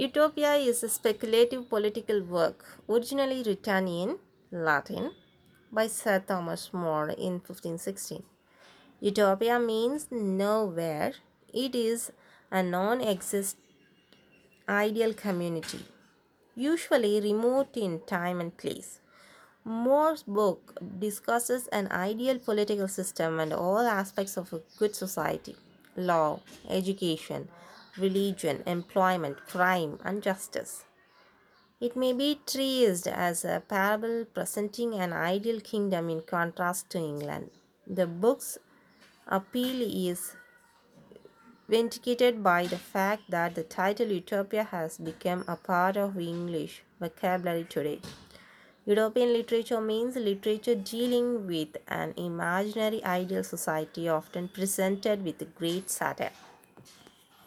Utopia is a speculative political work, originally written in Latin by Sir Thomas More in 1516. Utopia means nowhere. It is a non-existent ideal community, usually remote in time and place. Moore's book discusses an ideal political system and all aspects of a good society: law, education, religion, employment, crime, and justice. It may be traced as a parable presenting an ideal kingdom in contrast to England. The book's appeal is vindicated by the fact that the title Utopia has become a part of English vocabulary today. European literature means literature dealing with an imaginary ideal society, often presented with great satire.